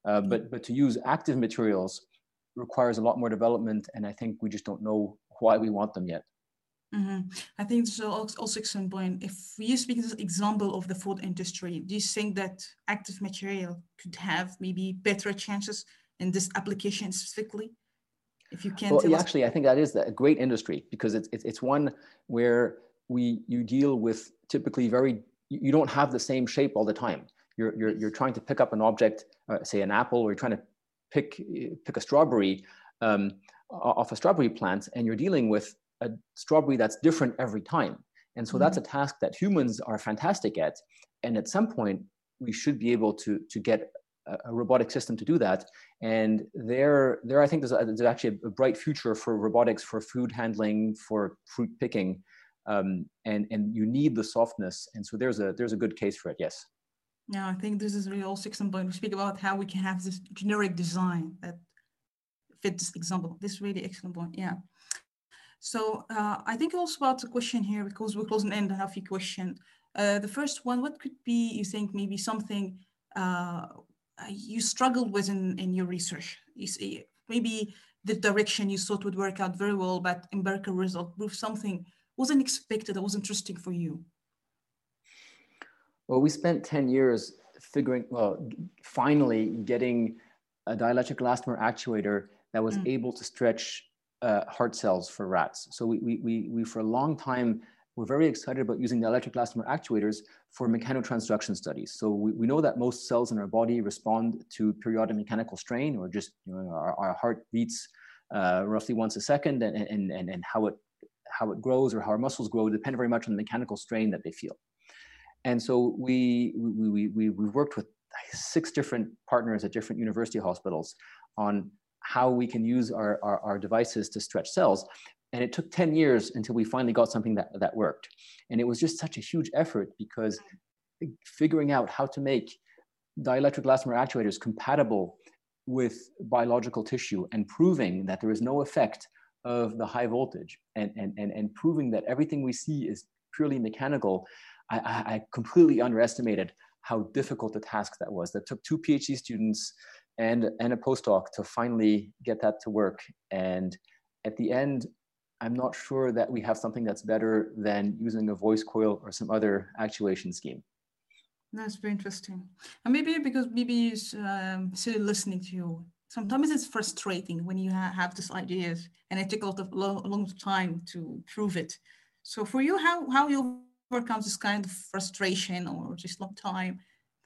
Uh, but but to use active materials requires a lot more development, and I think we just don't know why we want them yet. Mm-hmm. I think it's also excellent point. If you speak this example of the food industry, do you think that active material could have maybe better chances in this application specifically? If you can't, well, actually, I think that is a great industry because it's it's one where we you deal with typically very you don't have the same shape all the time. You're you're you're trying to pick up an object, uh, say an apple, or you're trying to pick pick a strawberry um, off a strawberry plant, and you're dealing with a strawberry that's different every time. And so mm-hmm. that's a task that humans are fantastic at. And at some point, we should be able to, to get a, a robotic system to do that. And there, there I think there's, a, there's actually a bright future for robotics, for food handling, for fruit picking. Um, and, and you need the softness. And so there's a, there's a good case for it, yes. Yeah, I think this is really also something we speak about how we can have this generic design that fits this example. This really excellent point, yeah. So uh, I think also about the question here, because we're closing end and have a few questions. Uh, the first one, what could be, you think, maybe something uh, you struggled with in, in your research? You see, maybe the direction you thought would work out very well, but empirical result proved something wasn't expected, that was interesting for you. Well, we spent ten years figuring, well, finally getting a dielectric elastomer actuator that was mm. able to stretch Uh, heart cells for rats. So we, we, we, we, for a long time, were very excited about using the dielectric elastomer actuators for mechanotransduction studies. So we, we know that most cells in our body respond to periodic mechanical strain, or just you know, our, our heart beats uh, roughly once a second, and, and, and, and how, it, how it grows or how our muscles grow depend very much on the mechanical strain that they feel. And so we, we, we, we, we worked with six different partners at different university hospitals on how we can use our, our, our devices to stretch cells. And it took ten years until we finally got something that, that worked. And it was just such a huge effort because figuring out how to make dielectric elastomer actuators compatible with biological tissue and proving that there is no effect of the high voltage and, and, and, and proving that everything we see is purely mechanical, I, I completely underestimated how difficult a task that was. That took two PhD students and and a postdoc to finally get that to work. And at the end, I'm not sure that we have something that's better than using a voice coil or some other actuation scheme. That's very interesting. And maybe because maybe you um, still listening to you, sometimes it's frustrating when you ha have these ideas and it takes a lot of lo long time to prove it. So for you, how how you overcome this kind of frustration or just long time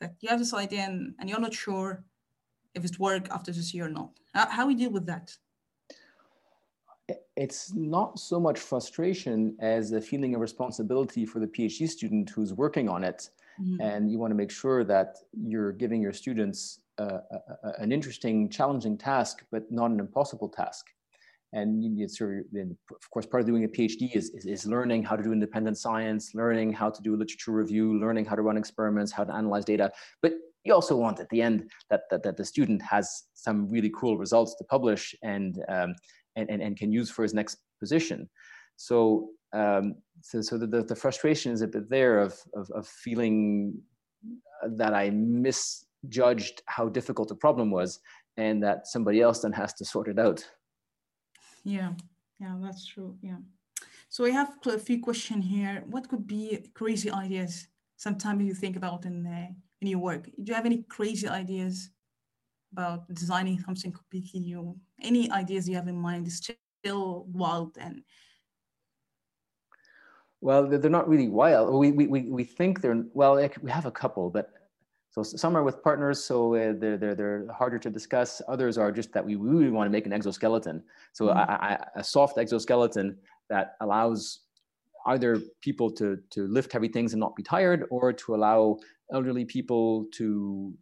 that you have this idea and, and you're not sure if it's work after this year or not? How, how we deal with that? it's not so much frustration as a feeling of responsibility for the PhD student who's working on it. Mm-hmm. And you want to make sure that you're giving your students uh, a, a, an interesting, challenging task, but not an impossible task. And you need to, of course, part of doing a PhD is, is, is learning how to do independent science, learning how to do literature review, learning how to run experiments, how to analyze data. But you also want at the end that, that, that the student has some really cool results to publish and, um, and, and, and can use for his next position. So, um, so, so the, the frustration is a bit there of, of, of feeling that I misjudged how difficult the problem was and that somebody else then has to sort it out. Yeah, yeah, that's true. Yeah. So I have a few questions here. What could be crazy ideas sometimes you think about in, uh, in your work? Do you have any crazy ideas about designing something completely new? Any ideas you have in mind is still wild and... Well, they're not really wild. We, we, we think they're, well, we have a couple, but so some are with partners, so uh, they're, they're, they're harder to discuss. Others are just that we really want to make an exoskeleton. So mm-hmm. I, I, a soft exoskeleton that allows either people to, to lift heavy things and not be tired, or to allow elderly people to,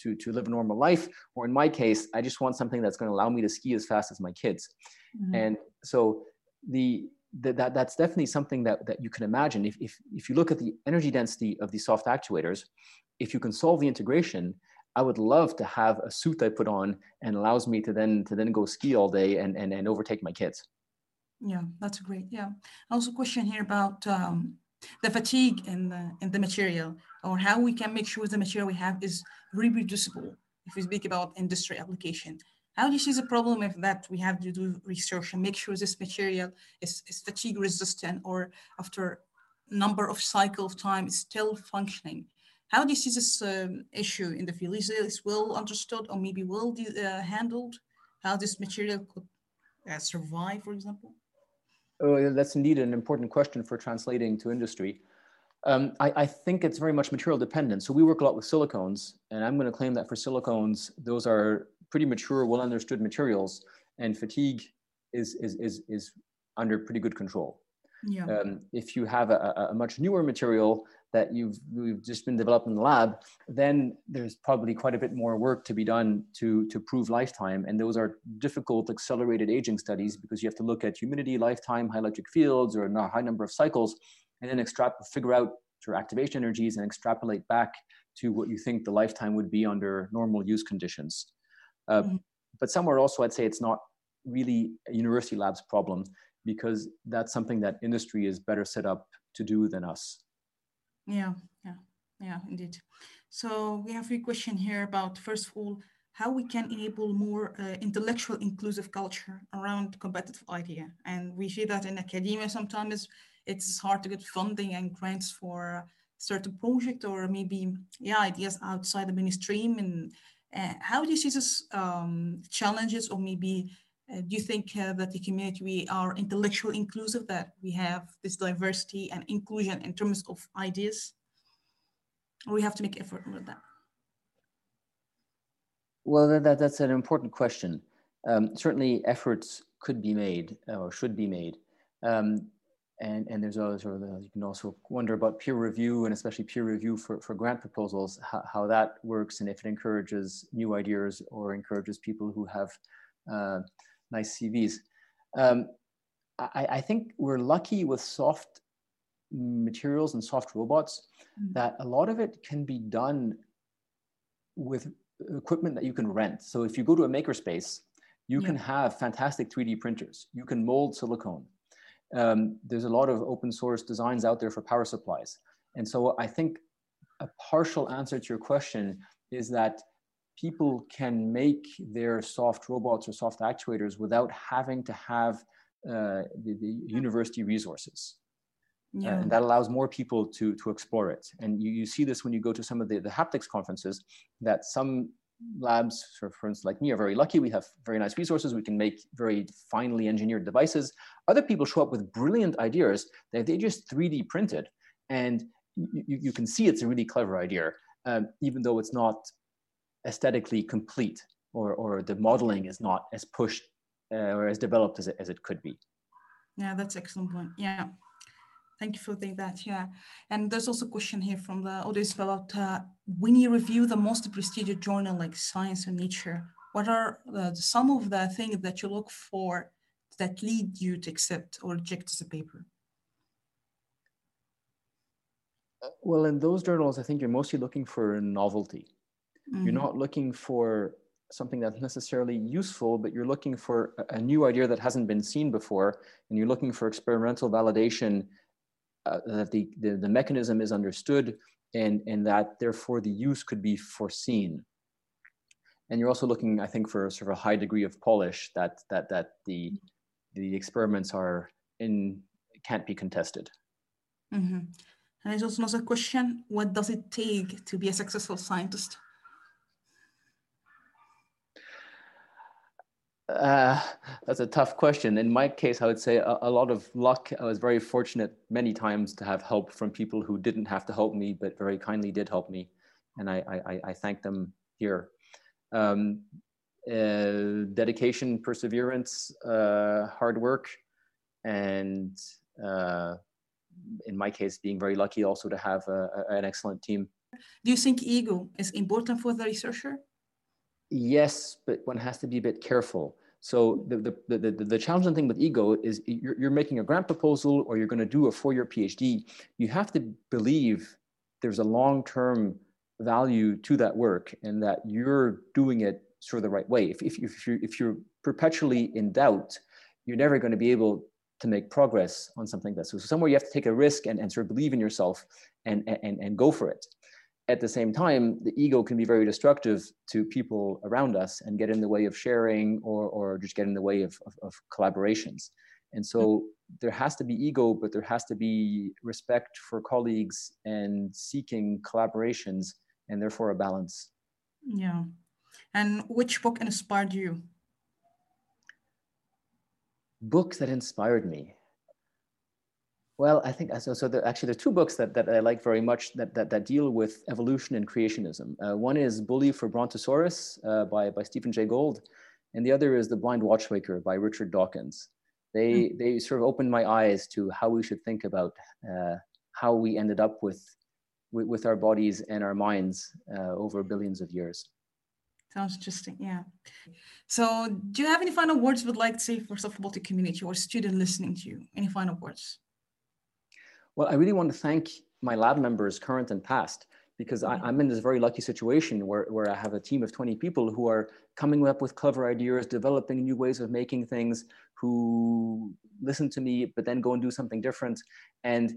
to, to live a normal life. Or in my case, I just want something that's going to allow me to ski as fast as my kids. Mm-hmm. And so the... That, that's definitely something that, that you can imagine. If, if, if you look at the energy density of these soft actuators, if you can solve the integration, I would love to have a suit I put on and allows me to then to then go ski all day and, and, and overtake my kids. Yeah, that's great. Yeah. Also question here about um, the fatigue in the, in the material, or how we can make sure the material we have is reproducible. If we speak about industry application, how do you see the problem if that we have to do research and make sure this material is, is fatigue resistant, or after number of cycle of time is still functioning? How do you see this um, issue in the field? Is it well understood, or maybe well uh, handled? How this material could uh, survive, for example? Oh, that's indeed an important question for translating to industry. Um, I, I think it's very much material dependent. So we work a lot with silicones, and I'm going to claim that for silicones, those are pretty mature, well understood materials, and fatigue is, is, is, is under pretty good control. Yeah. Um, if you have a, a much newer material that you've, you've just been developed in the lab, then there's probably quite a bit more work to be done to, to prove lifetime. And those are difficult accelerated aging studies, because you have to look at humidity, lifetime, high electric fields, or a high number of cycles, and then extrapolate, figure out your activation energies and extrapolate back to what you think the lifetime would be under normal use conditions. Uh, mm-hmm. But somewhere also, I'd say it's not really a university labs problem, because that's something that industry is better set up to do than us. Yeah, yeah, yeah, indeed. So we have a question here about, first of all, how we can enable more uh, intellectual inclusive culture around competitive idea. And we see that in academia sometimes it's hard to get funding and grants for certain project, or maybe, yeah, ideas outside the mainstream. And Uh, how do you see these um, challenges, or maybe uh, do you think uh, that the community, we are intellectually inclusive, that we have this diversity and inclusion in terms of ideas? Or we have to make effort with that? Well, that, that's an important question. Um, certainly efforts could be made or should be made. Um, And, and there's also, you can also wonder about peer review, and especially peer review for, for grant proposals, how, how that works, and if it encourages new ideas or encourages people who have uh, nice C Vs. Um, I, I think we're lucky with soft materials and soft robots mm-hmm. that a lot of it can be done with equipment that you can rent. So if you go to a makerspace, you yeah. can have fantastic three D printers. You can mold silicone. Um, there's a lot of open source designs out there for power supplies. And so I think a partial answer to your question is that people can make their soft robots or soft actuators without having to have uh, the, the university resources. Yeah. And that allows more people to, to explore it. And you, you see this when you go to some of the, the haptics conferences, that some labs, for, for instance, like me, are very lucky. We have very nice resources. We can make very finely engineered devices. Other people show up with brilliant ideas that they just three D printed. And you, you can see it's a really clever idea, um, even though it's not aesthetically complete, or, or the modeling is not as pushed uh, or as developed as it, as it could be. Yeah, that's an excellent point. Yeah. Thank you for doing that, yeah. And there's also a question here from the audience about uh, when you review the most prestigious journal like Science and Nature, what are the, some of the things that you look for that lead you to accept or reject the paper? Well, in those journals, I think you're mostly looking for novelty. Mm-hmm. You're not looking for something that's necessarily useful, but you're looking for a new idea that hasn't been seen before, and you're looking for experimental validation uh, that the, the, the mechanism is understood and, and that therefore the use could be foreseen. And you're also looking, I think, for sort of a high degree of polish that, that, that the, the experiments are in, can't be contested. Mm-hmm. And there's also another question, what does it take to be a successful scientist? Uh, that's a tough question. In my case, I would say a, a lot of luck. I was very fortunate many times to have help from people who didn't have to help me, but very kindly did help me. And I, I, I thank them here. Um, uh, dedication, perseverance, uh, hard work, and uh, in my case, being very lucky also to have a, a, an excellent team. Do you think ego is important for the researcher? Yes, but one has to be a bit careful. So the, the, the, the, the challenging thing with ego is you're, you're making a grant proposal or you're going to do a four-year PhD. You have to believe there's a long-term value to that work and that you're doing it sort of the right way. If, if, if, you're, if you're perpetually in doubt, you're never going to be able to make progress on something like that. So somewhere you have to take a risk and, and sort of believe in yourself and, and, and go for it. At the same time, the ego can be very destructive to people around us and get in the way of sharing or, or just get in the way of, of, of collaborations. And so there has to be ego, but there has to be respect for colleagues and seeking collaborations and therefore a balance. Yeah. And which book inspired you? Book that inspired me. Well, I think so. So there, actually, there are two books that, that I like very much that, that, that deal with evolution and creationism. Uh, one is Bully for Brontosaurus uh, by, by Stephen Jay Gould, and the other is The Blind Watchmaker by Richard Dawkins. They, mm. they sort of opened my eyes to how we should think about uh, how we ended up with, with, with our bodies and our minds uh, over billions of years. Sounds interesting, yeah. So do you have any final words you would like to say for soft robotic community or student listening to you? Any final words? Well, I really want to thank my lab members, current and past, because I, I'm in this very lucky situation where, where I have a team of twenty people who are coming up with clever ideas, developing new ways of making things, who listen to me, but then go and do something different. And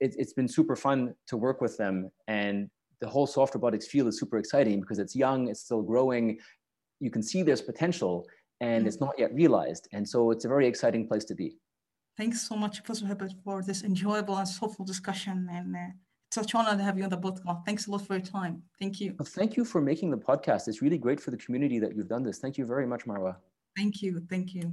it, it's been super fun to work with them. And the whole soft robotics field is super exciting because it's young, it's still growing. You can see there's potential and it's not yet realized. And so it's a very exciting place to be. Thanks so much, Professor Herbert, for this enjoyable and thoughtful discussion. And uh, it's such an honor to have you on the podcast. Thanks a lot for your time. Thank you. Well, thank you for making the podcast. It's really great for the community that you've done this. Thank you very much, Marwa. Thank you. Thank you.